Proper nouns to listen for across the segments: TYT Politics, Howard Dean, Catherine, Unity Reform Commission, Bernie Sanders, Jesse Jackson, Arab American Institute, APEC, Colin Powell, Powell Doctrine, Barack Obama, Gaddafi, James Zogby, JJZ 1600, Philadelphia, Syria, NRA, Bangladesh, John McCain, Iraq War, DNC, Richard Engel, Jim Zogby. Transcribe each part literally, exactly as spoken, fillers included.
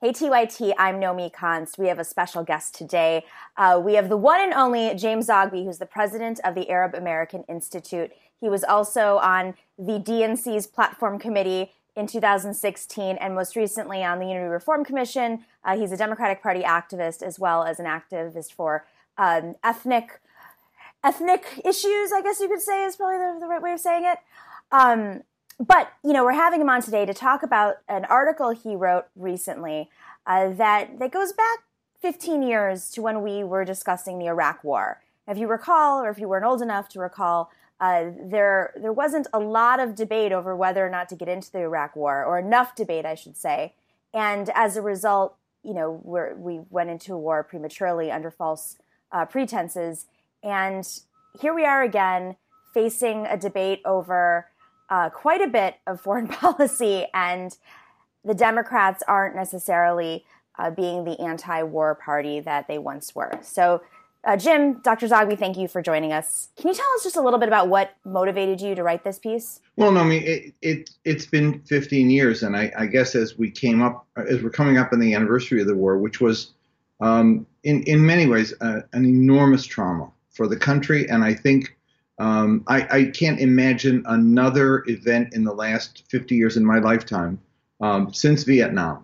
Hey T Y T, I'm Nomiki Konst. We have a special guest today. Uh, we have the one and only James Zogby, who's the president of the Arab American Institute. He was also on the D N C's platform committee in two thousand sixteen and most recently on the Unity Reform Commission. Uh, he's a Democratic Party activist as well as an activist for um, ethnic ethnic issues, I guess you could say is probably the, the right way of saying it. Um, But, you know, we're having him on today to talk about an article he wrote recently uh, that, that goes back fifteen years to when we were discussing the Iraq War. If you recall, or if you weren't old enough to recall, uh, there, there wasn't a lot of debate over whether or not to get into the Iraq War, or enough debate, I should say. And as a result, you know, we're, we went into a war prematurely under false uh, pretenses. And here we are again facing a debate over Uh, quite a bit of foreign policy, and the Democrats aren't necessarily uh, being the anti-war party that they once were. So, uh, Jim, Doctor Zogby, thank you for joining us. Can you tell us just a little bit about what motivated you to write this piece? Well, no, I mean, it, it, it's been fifteen years, and I, I guess as we came up, as we're coming up on the anniversary of the war, which was um, in, in many ways uh, an enormous trauma for the country, and I think Um, I, I can't imagine another event in the last fifty years in my lifetime um, since Vietnam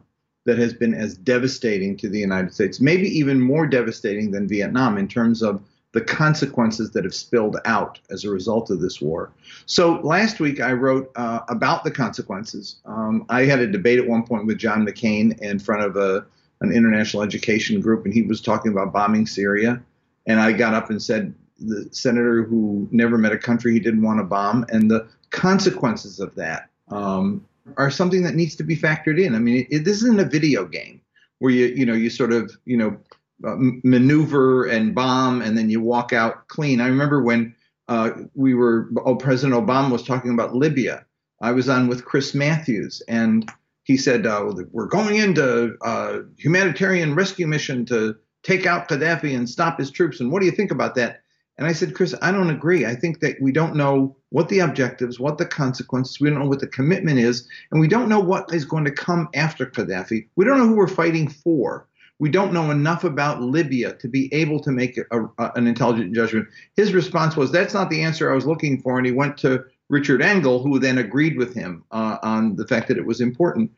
that has been as devastating to the United States, maybe even more devastating than Vietnam in terms of the consequences that have spilled out as a result of this war. So last week I wrote uh, about the consequences. Um, I had a debate at one point with John McCain in front of a, an international education group, and he was talking about bombing Syria. And I got up and said, the senator who never met a country he didn't want to bomb, and the consequences of that um, are something that needs to be factored in. I mean, it, it, this isn't a video game where you you know you sort of you know uh, maneuver and bomb and then you walk out clean. I remember when uh, we were oh, President Obama was talking about Libya. I was on with Chris Matthews, and he said uh, we're going into a humanitarian rescue mission to take out Gaddafi and stop his troops. And what do you think about that? And I said, Chris, I don't agree. I think that we don't know what the objectives, what the consequences, we don't know what the commitment is, and we don't know what is going to come after Gaddafi. We don't know who we're fighting for. We don't know enough about Libya to be able to make a, a, an intelligent judgment. His response was, that's not the answer I was looking for, and he went to Richard Engel, who then agreed with him uh, on the fact that it was important.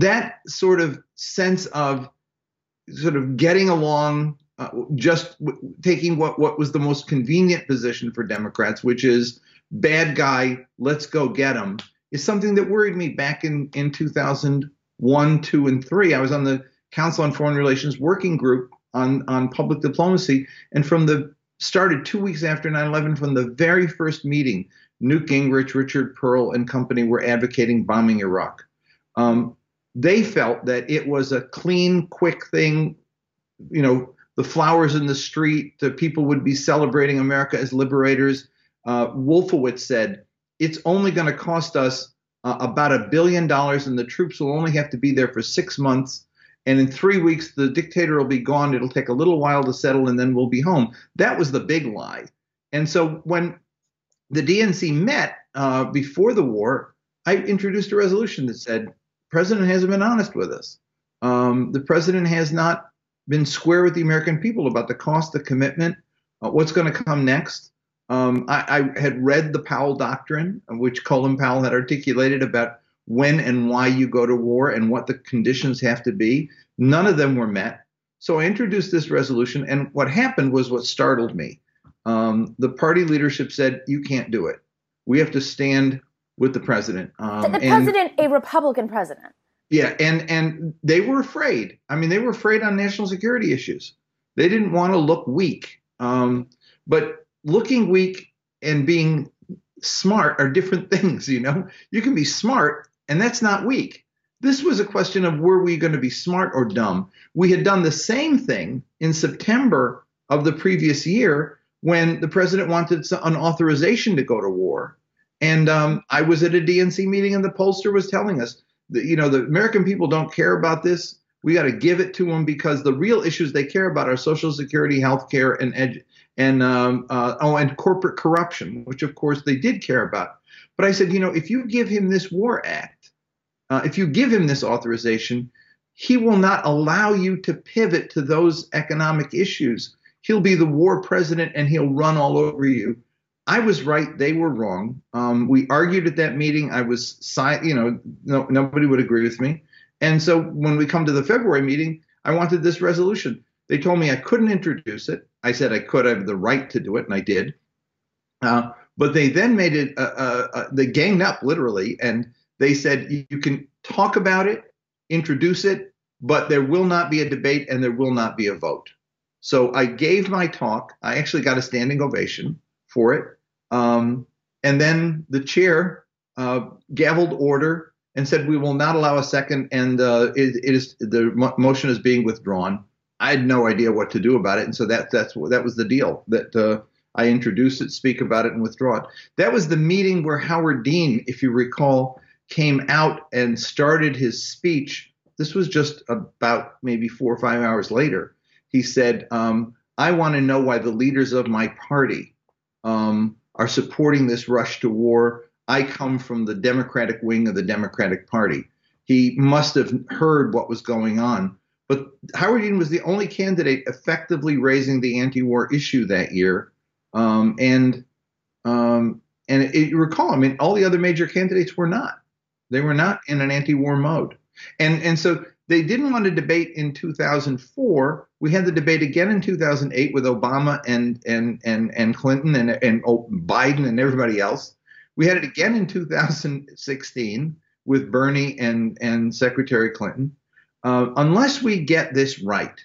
That sort of sense of sort of getting along, Uh, just w- taking what, what was the most convenient position for Democrats, which is bad guy, let's go get him, is something that worried me back in, in two thousand one, two, and three. I was on the Council on Foreign Relations Working Group on, on public diplomacy, and from the started two weeks after nine eleven, from the very first meeting, Newt Gingrich, Richard Perle, and company were advocating bombing Iraq. Um, they felt that it was a clean, quick thing, you know, the flowers in the street, the people would be celebrating America as liberators. Uh, Wolfowitz said, it's only going to cost us uh, about a billion dollars, and the troops will only have to be there for six months. And in three weeks, the dictator will be gone. It'll take a little while to settle, and then we'll be home. That was the big lie. And so when the D N C met uh, before the war, I introduced a resolution that said, the president hasn't been honest with us. Um, the president has not been square with the American people about the cost, the commitment, uh, what's going to come next. Um, I, I had read the Powell Doctrine, which Colin Powell had articulated about when and why you go to war and what the conditions have to be. None of them were met. So I introduced this resolution, and what happened was what startled me. Um, the party leadership said, you can't do it. We have to stand with the president. Um, the president, and, a Republican president. Yeah, and, and they were afraid. I mean, they were afraid on national security issues. They didn't want to look weak. Um, but looking weak and being smart are different things, you know? You can be smart, and that's not weak. This was a question of were we going to be smart or dumb? We had done the same thing in September of the previous year when the president wanted an authorization to go to war. And um, I was at a D N C meeting, and the pollster was telling us, you know, the American people don't care about this. We got to give it to them because the real issues they care about are Social Security, health care, and edu- and um, uh, oh, and corporate corruption, which, of course, they did care about. But I said, you know, if you give him this war act, uh, if you give him this authorization, He will not allow you to pivot to those economic issues. He'll be the war president and he'll run all over you. I was right. They were wrong. Um, we argued at that meeting. I was, si- you know, no, nobody would agree with me. And so when we come to the February meeting, I wanted this resolution. They told me I couldn't introduce it. I said I could. I have the right to do it, and I did. Uh, but they then made it, uh, uh, uh, they ganged up literally, and they said you can talk about it, introduce it, but there will not be a debate and there will not be a vote. So I gave my talk. I actually got a standing ovation for it. Um, and then the chair uh, gaveled order and said, we will not allow a second. And uh, it, it is the mo- motion is being withdrawn. I had no idea what to do about it. And so that that's that was the deal, that uh, I introduced it, speak about it, and withdraw it. That was the meeting where Howard Dean, if you recall, came out and started his speech. This was just about maybe four or five hours later. He said, um, I want to know why the leaders of my party um, are supporting this rush to war. I come from the Democratic wing of the Democratic Party. He must have heard what was going on. But Howard Dean was the only candidate effectively raising the anti-war issue that year. Um, and um, and it, you recall, I mean, all the other major candidates were not. They were not in an anti-war mode. And, and so they didn't want to debate in two thousand four. We had the debate again in two thousand eight with Obama and and and, and Clinton and, and Biden and everybody else. We had it again in two thousand sixteen with Bernie and, and Secretary Clinton. Uh, unless we get this right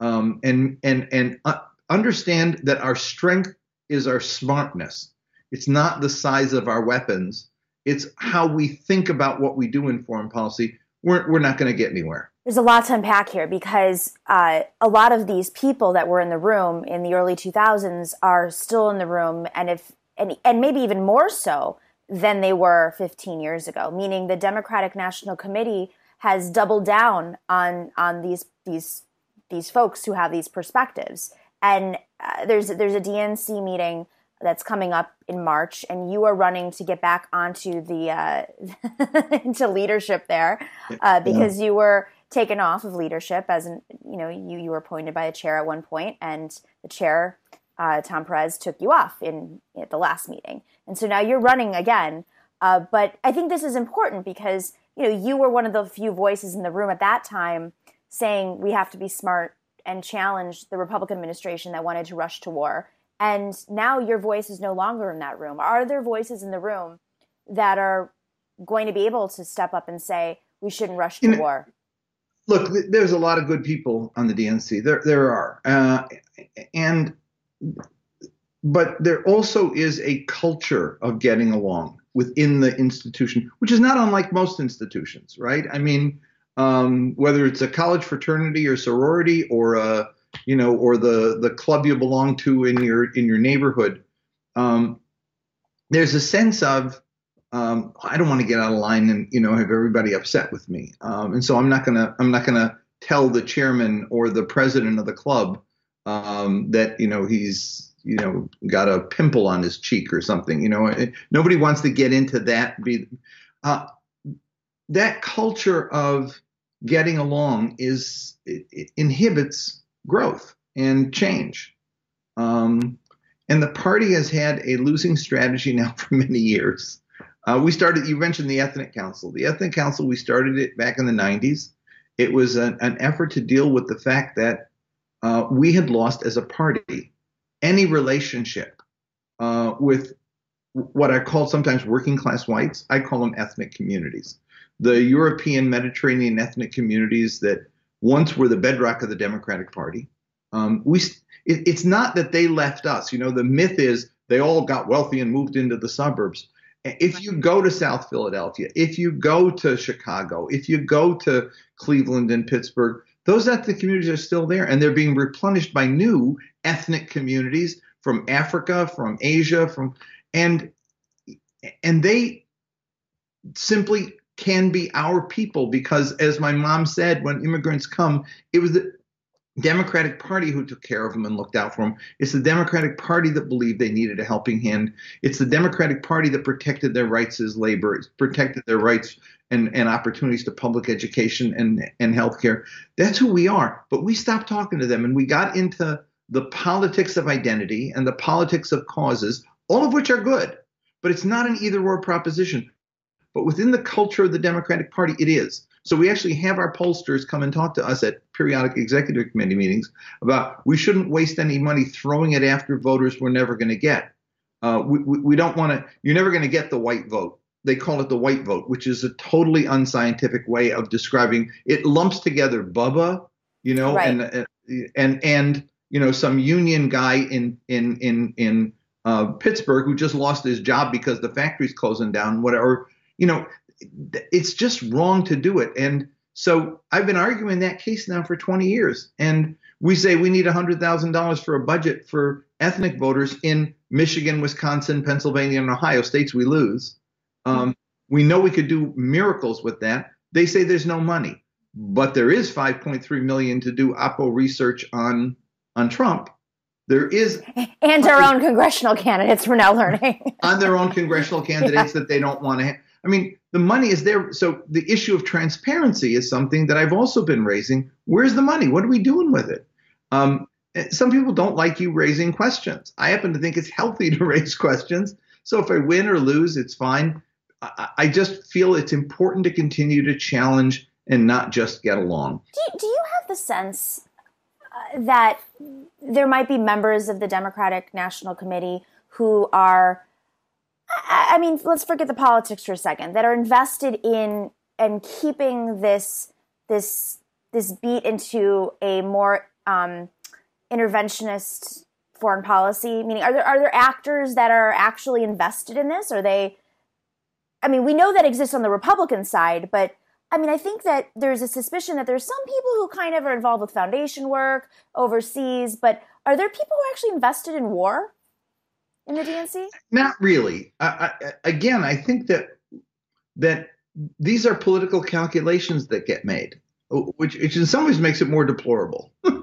um, and and and uh, understand that our strength is our smartness. It's not the size of our weapons. It's how we think about what we do in foreign policy. We're we're not going to get anywhere. There's a lot to unpack here because uh, a lot of these people that were in the room in the early two thousands are still in the room, and if and and maybe even more so than they were fifteen years ago. Meaning the Democratic National Committee has doubled down on on these these these folks who have these perspectives. And uh, there's there's a D N C meeting that's coming up in March, and you are running to get back onto the uh, into leadership there uh, because yeah. you were taken off of leadership as an, you know you you were appointed by the chair at one point, and the chair uh, Tom Perez took you off in at the last meeting, and so now you're running again. Uh, but I think this is important because, you know, you were one of the few voices in the room at that time saying we have to be smart and challenge the Republican administration that wanted to rush to war. And now your voice is no longer in that room. Are there voices in the room that are going to be able to step up and say we shouldn't rush to you know, war? Look, there's a lot of good people on the D N C. There, there are, uh, and but there also is a culture of getting along within the institution, which is not unlike most institutions, right? I mean, um, whether it's a college fraternity or sorority or a, you know, or the, the club you belong to in your in your neighborhood, um, there's a sense of, um, I don't want to get out of line and, you know, have everybody upset with me. Um, and so I'm not gonna I'm not gonna tell the chairman or the president of the club um, that, you know, he's, you know, got a pimple on his cheek or something. You know, nobody wants to get into that. Be uh, that culture of getting along is it, it inhibits growth and change. Um, and the party has had a losing strategy now for many years. Uh, we started. You mentioned the Ethnic Council. The Ethnic Council. We started it back in the nineties. It was an, an effort to deal with the fact that uh, we had lost as a party any relationship uh, with what I call sometimes working class whites. I call them ethnic communities. The European Mediterranean ethnic communities that once were the bedrock of the Democratic Party. Um, we it, it's not that they left us. You know, the myth is they all got wealthy and moved into the suburbs. If you go to South Philadelphia, if you go to Chicago, if you go to Cleveland and Pittsburgh, those ethnic communities are still there, and they're being replenished by new ethnic communities from Africa, from Asia, from and and they simply can be our people because, as my mom said, when immigrants come, it was the, Democratic Party who took care of him and looked out for him. It's the Democratic Party that believed they needed a helping hand. It's the Democratic Party that protected their rights as labor. It's protected their rights and, and opportunities to public education and, and health care. That's who we are. But we stopped talking to them, and we got into the politics of identity and the politics of causes, all of which are good. But it's not an either-or proposition. But within the culture of the Democratic Party, it is. So we actually have our pollsters come and talk to us at periodic executive committee meetings about we shouldn't waste any money throwing it after voters we're never going to get. Uh, we, we, we don't want to – you're never going to get the white vote. They call it the white vote, which is a totally unscientific way of describing – it lumps together Bubba, you know, right. and, and, and, you know, some union guy in, in, in, in uh, Pittsburgh who just lost his job because the factory's closing down, whatever, you know. It's just wrong to do it. And so I've been arguing that case now for twenty years. And we say we need one hundred thousand dollars for a budget for ethnic voters in Michigan, Wisconsin, Pennsylvania, and Ohio, states we lose. Um, we know we could do miracles with that. They say there's no money, but there is five point three million dollars to do Oppo research on, on Trump. There is – And our own congressional candidates, we're now learning. on their own congressional candidates yeah. that they don't want to have. I mean, the money is there. So the issue of transparency is something that I've also been raising. Where's the money? What are we doing with it? Um, some people don't like you raising questions. I happen to think it's healthy to raise questions. So if I win or lose, it's fine. I, I just feel it's important to continue to challenge and not just get along. Do you, do you have the sense uh, that there might be members of the Democratic National Committee who are – I mean, let's forget the politics for a second, that are invested in and keeping this this this beat into a more um, interventionist foreign policy? Meaning, are there are there actors that are actually invested in this? Are they? I mean, we know that exists on the Republican side, but I mean, I think that there's a suspicion that there's some people who kind of are involved with foundation work overseas, but are there people who are actually invested in war? In the D N C? Not really. I, I, again, I think that that these are political calculations that get made, which, which in some ways makes it more deplorable. uh,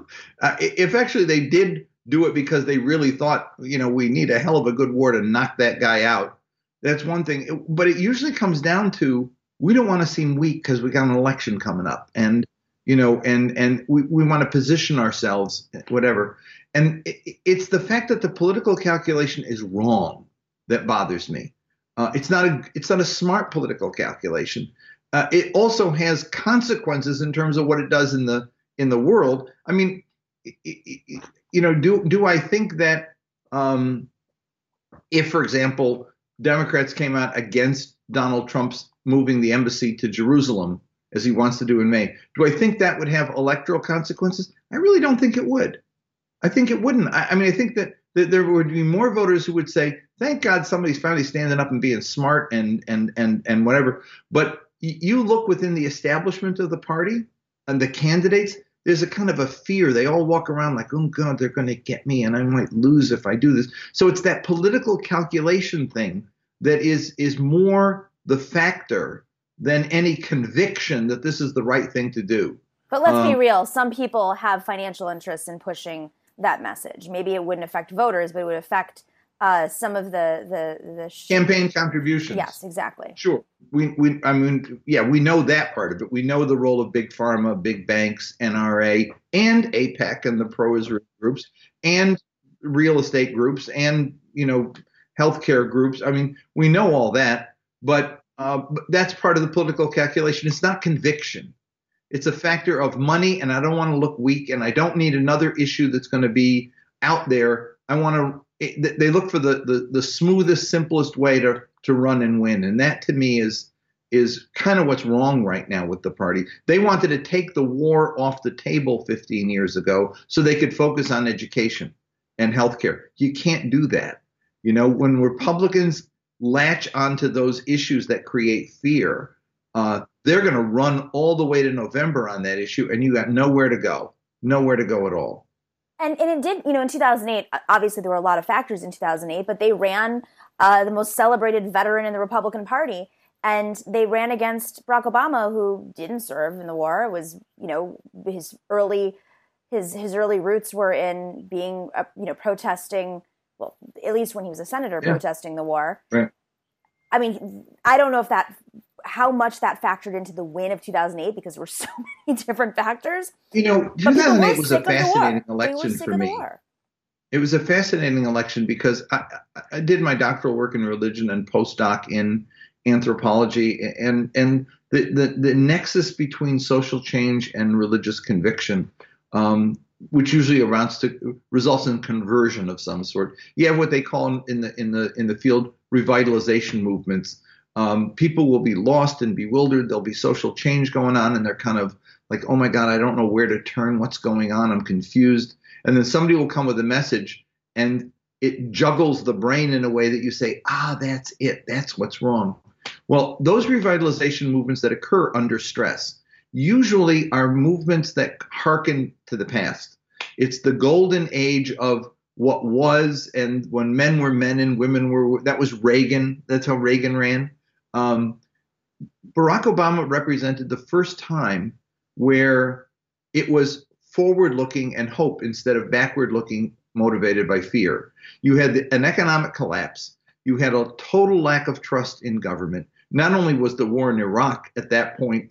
if actually they did do it because they really thought, you know, we need a hell of a good war to knock that guy out, that's one thing. It, but it usually comes down to we don't want to seem weak because we got an election coming up, and you know, and and we, we want to position ourselves, whatever. And it's the fact that the political calculation is wrong that bothers me. Uh, it's not a it's not a smart political calculation. Uh, it also has consequences in terms of what it does in the in the world. I mean, you know, do do I think that um, if, for example, Democrats came out against Donald Trump's moving the embassy to Jerusalem as he wants to do in May, do I think that would have electoral consequences? I really don't think it would. I think it wouldn't. I, I mean, I think that, that there would be more voters who would say, thank God somebody's finally standing up and being smart and and and and whatever. But you look within the establishment of the party and the candidates, there's a kind of a fear. They all walk around like, oh, God, they're going to get me and I might lose if I do this. So it's that political calculation thing that is is more the factor than any conviction that this is the right thing to do. But let's um, be real. Some people have financial interests in pushing that message. Maybe it wouldn't affect voters, but it would affect uh, some of the the, the sh- campaign contributions. Yes, exactly. Sure. We we I mean, yeah, we know that part of it. We know the role of big pharma, big banks, N R A, and APEC, and the pro-Israel groups, and real estate groups, and you know, healthcare groups. I mean, we know all that, but uh, that's part of the political calculation. It's not conviction. It's a factor of money, and I don't want to look weak, and I don't need another issue that's going to be out there. I want to – they look for the, the, the smoothest, simplest way to, to run and win, and that to me is is kind of what's wrong right now with the party. They wanted to take the war off the table fifteen years ago so they could focus on education and health care. You can't do that. You know, when Republicans latch onto those issues that create fear, uh, they're going to run all the way to November on that issue, and you got nowhere to go, nowhere to go at all. And, and it did, you know, in two thousand eight, obviously there were a lot of factors in two thousand eight, but they ran uh, the most celebrated veteran in the Republican Party, and they ran against Barack Obama, who didn't serve in the war. It was, you know, his early his his early roots were in being, uh, you know, protesting, well, at least when he was a senator, yeah. protesting the war. Right. I mean, I don't know if that, how much that factored into the win of two thousand eight, because there were so many different factors. You know, two thousand eight was a fascinating election for me. It was a fascinating election because I, I did my doctoral work in religion and postdoc in anthropology, and and the, the, the nexus between social change and religious conviction, um, which usually amounts to results in conversion of some sort. You have what they call in the in the in the field revitalization movements. Um, people will be lost and bewildered. There'll be social change going on, and they're kind of like, oh my God, I don't know where to turn. What's going on? I'm confused. And then somebody will come with a message, and it juggles the brain in a way that you say, ah, that's it. That's what's wrong. Well, those revitalization movements that occur under stress usually are movements that hearken to the past. It's the golden age of what was, and when men were men and women were, that was Reagan. That's how Reagan ran. Um, Barack Obama represented the first time where it was forward-looking and hope instead of backward-looking, motivated by fear. You had the, an economic collapse. You had a total lack of trust in government. Not only was the war in Iraq at that point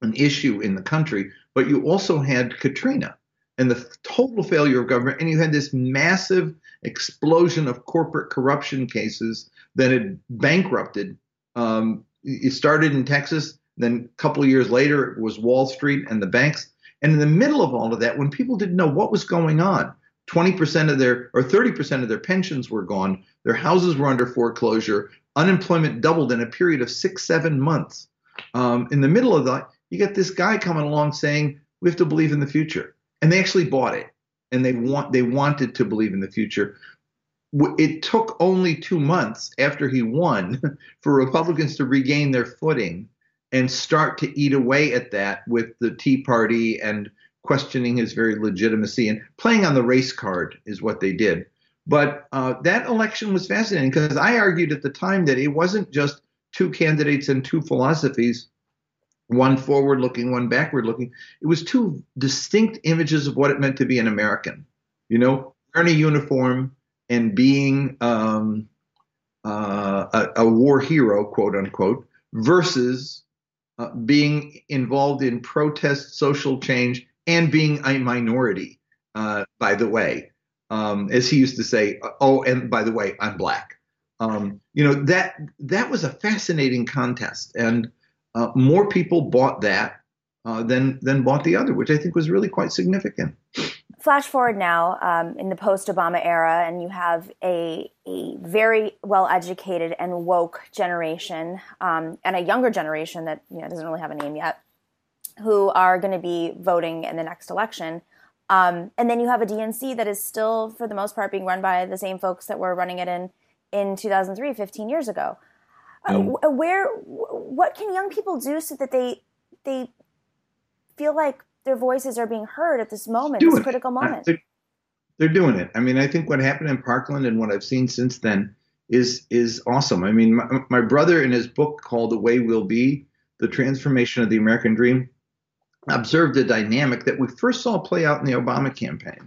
an issue in the country, but you also had Katrina and the total failure of government. And you had this massive explosion of corporate corruption cases that had bankrupted. Um, it started in Texas. Then a couple of years later, it was Wall Street and the banks. And in the middle of all of that, when people didn't know what was going on, twenty percent of their or thirty percent of their pensions were gone. Their houses were under foreclosure. Unemployment doubled in a period of six, seven months. Um, in the middle of that, you get this guy coming along saying, we have to believe in the future. And they actually bought it. And they want they wanted to believe in the future. It took only two months after he won for Republicans to regain their footing and start to eat away at that with the Tea Party and questioning his very legitimacy and playing on the race card is what they did. But uh, that election was fascinating because I argued at the time that it wasn't just two candidates and two philosophies, one forward-looking, one backward-looking. It was two distinct images of what it meant to be an American, you know, wearing a uniform and being um, uh, a, a war hero, quote unquote, versus Uh, being involved in protest, social change, and being a minority, uh, by the way. Um, as he used to say, oh, and by the way, I'm black. Um, you know, that that was a fascinating contest. And uh, more people bought that uh, than, than bought the other, which I think was really quite significant. Flash forward now um, in the post-Obama era, and you have a, a very well-educated and woke generation um, and a younger generation that you know doesn't really have a name yet who are going to be voting in the next election. Um, and then you have a D N C that is still, for the most part, being run by the same folks that were running it in, in two thousand three, fifteen years ago. Um, uh, where, what can young people do so that they they feel like their voices are being heard at this moment, this critical moment? They're, they're doing it. I mean, I think what happened in Parkland and what I've seen since then is is awesome. I mean, my, my brother in his book called The Way We'll Be, The Transformation of the American Dream, observed a dynamic that we first saw play out in the Obama campaign.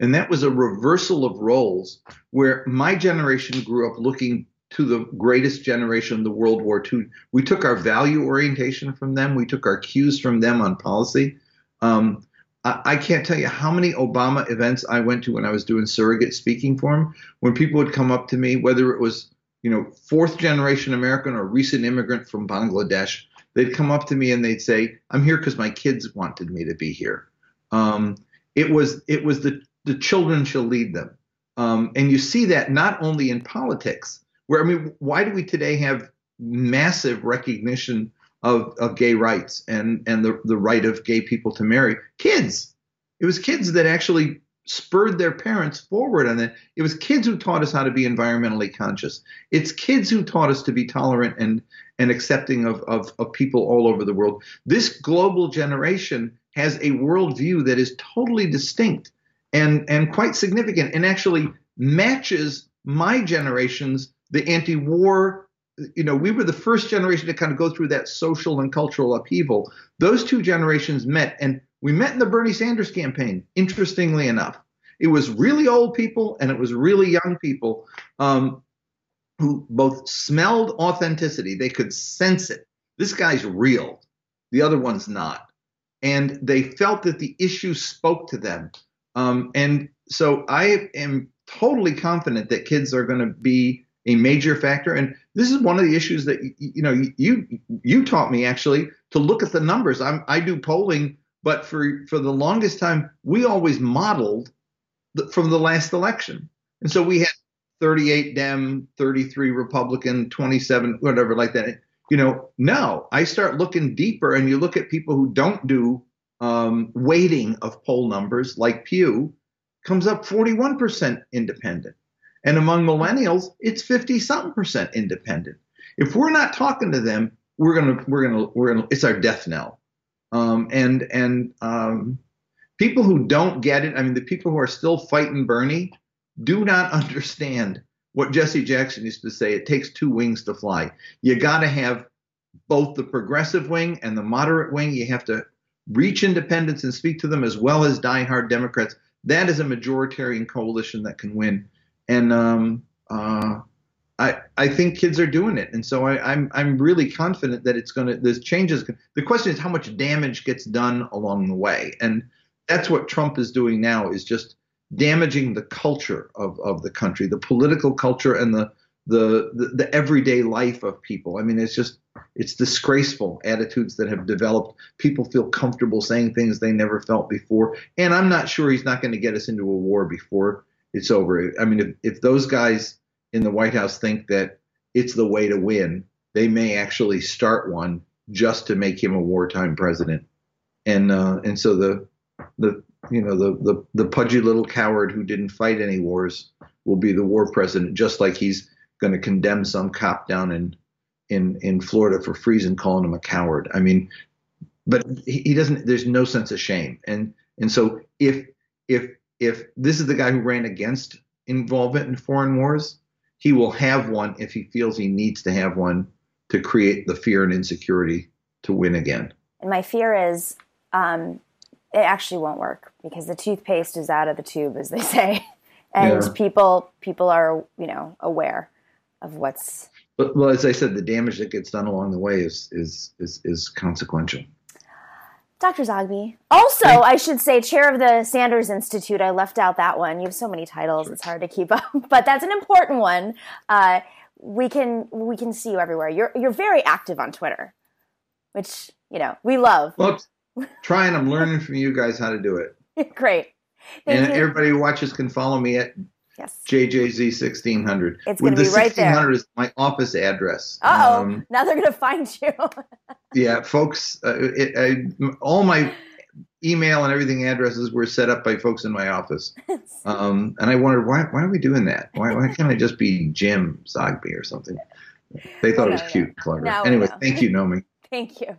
And that was a reversal of roles where my generation grew up looking to the greatest generation of the World War Two. We took our value orientation from them. We took our cues from them on policy. Um, I, I can't tell you how many Obama events I went to when I was doing surrogate speaking for him, when people would come up to me, whether it was, you know, fourth generation American or recent immigrant from Bangladesh, they'd come up to me and they'd say, I'm here because my kids wanted me to be here. Um, it was, it was the, the children shall lead them. Um, and you see that not only in politics, where, I mean, why do we today have massive recognition Of, of gay rights and, and the, the right of gay people to marry? Kids. It was kids that actually spurred their parents forward on that. It was kids who taught us how to be environmentally conscious. It's kids who taught us to be tolerant and, and accepting of, of, of people all over the world. This global generation has a worldview that is totally distinct and, and quite significant and actually matches my generation's, the anti-war. You know, we were the first generation to kind of go through that social and cultural upheaval. Those two generations met, and We met in the Bernie Sanders campaign, interestingly enough. It was really old people and it was really young people um, who both smelled authenticity. They could sense it. This guy's real. The other one's not. And they felt that the issue spoke to them. Um, and so I am totally confident that kids are going to be a major factor. And this is one of the issues that, you know, you you taught me actually to look at the numbers. I'm, I do polling, but for, for the longest time, we always modeled from the last election. And so we had thirty-eight Dem, thirty-three Republican, twenty-seven, whatever like that. You know, no, I start looking deeper and you look at people who don't do um, weighting of poll numbers like Pew, comes up forty-one percent independent. And among millennials, it's fifty something percent independent. If we're not talking to them, we're going to we're going to we're going to it's our death knell. Um, and and um, people who don't get it. I mean, the people who are still fighting Bernie do not understand what Jesse Jackson used to say. It takes two wings to fly. You got to have both the progressive wing and the moderate wing. You have to reach independents and speak to them as well as diehard Democrats. That is a majoritarian coalition that can win. And um, uh, I, I think kids are doing it. And so I, I'm, I'm really confident that it's going to, this changes. The question is how much damage gets done along the way. And that's what Trump is doing now, is just damaging the culture of, of the country, the political culture and the, the, the, the everyday life of people. I mean, it's just, it's disgraceful attitudes that have developed. People feel comfortable saying things they never felt before. And I'm not sure he's not going to get us into a war before it's over. I mean, if, if those guys in the White House think that it's the way to win, they may actually start one just to make him a wartime president. And uh, and so the the you know the, the the pudgy little coward who didn't fight any wars will be the war president, just like he's going to condemn some cop down in in in Florida for freezing, calling him a coward. I mean, but he doesn't. There's no sense of shame. And and so if if If this is the guy who ran against involvement in foreign wars, he will have one if he feels he needs to have one to create the fear and insecurity to win again. And my fear is um, it actually won't work because the toothpaste is out of the tube, as they say, and yeah. people people are you know aware of what's. But, well, as I said, the damage that gets done along the way is is is, is consequential. Doctor Zogby. Also, I should say, chair of the Sanders Institute. I left out that one. You have so many titles; it's hard to keep up. But that's an important one. Uh, we can we can see you everywhere. You're you're very active on Twitter, which you know we love. Well, trying. I'm learning from you guys how to do it. Great. Thank and you. Everybody who watches can follow me at yes. J J Z sixteen hundred. It's going to be right there. sixteen hundred is my office address. Uh-oh. Um, now they're going to find you. Yeah, folks, uh, it, I, all my email and everything addresses were set up by folks in my office. Um, and I wondered, why Why are we doing that? Why, why can't I just be Jim Zogby or something? They thought no, it was no, cute, no. clever. No, anyway, no. Thank you, Nomi. Thank you.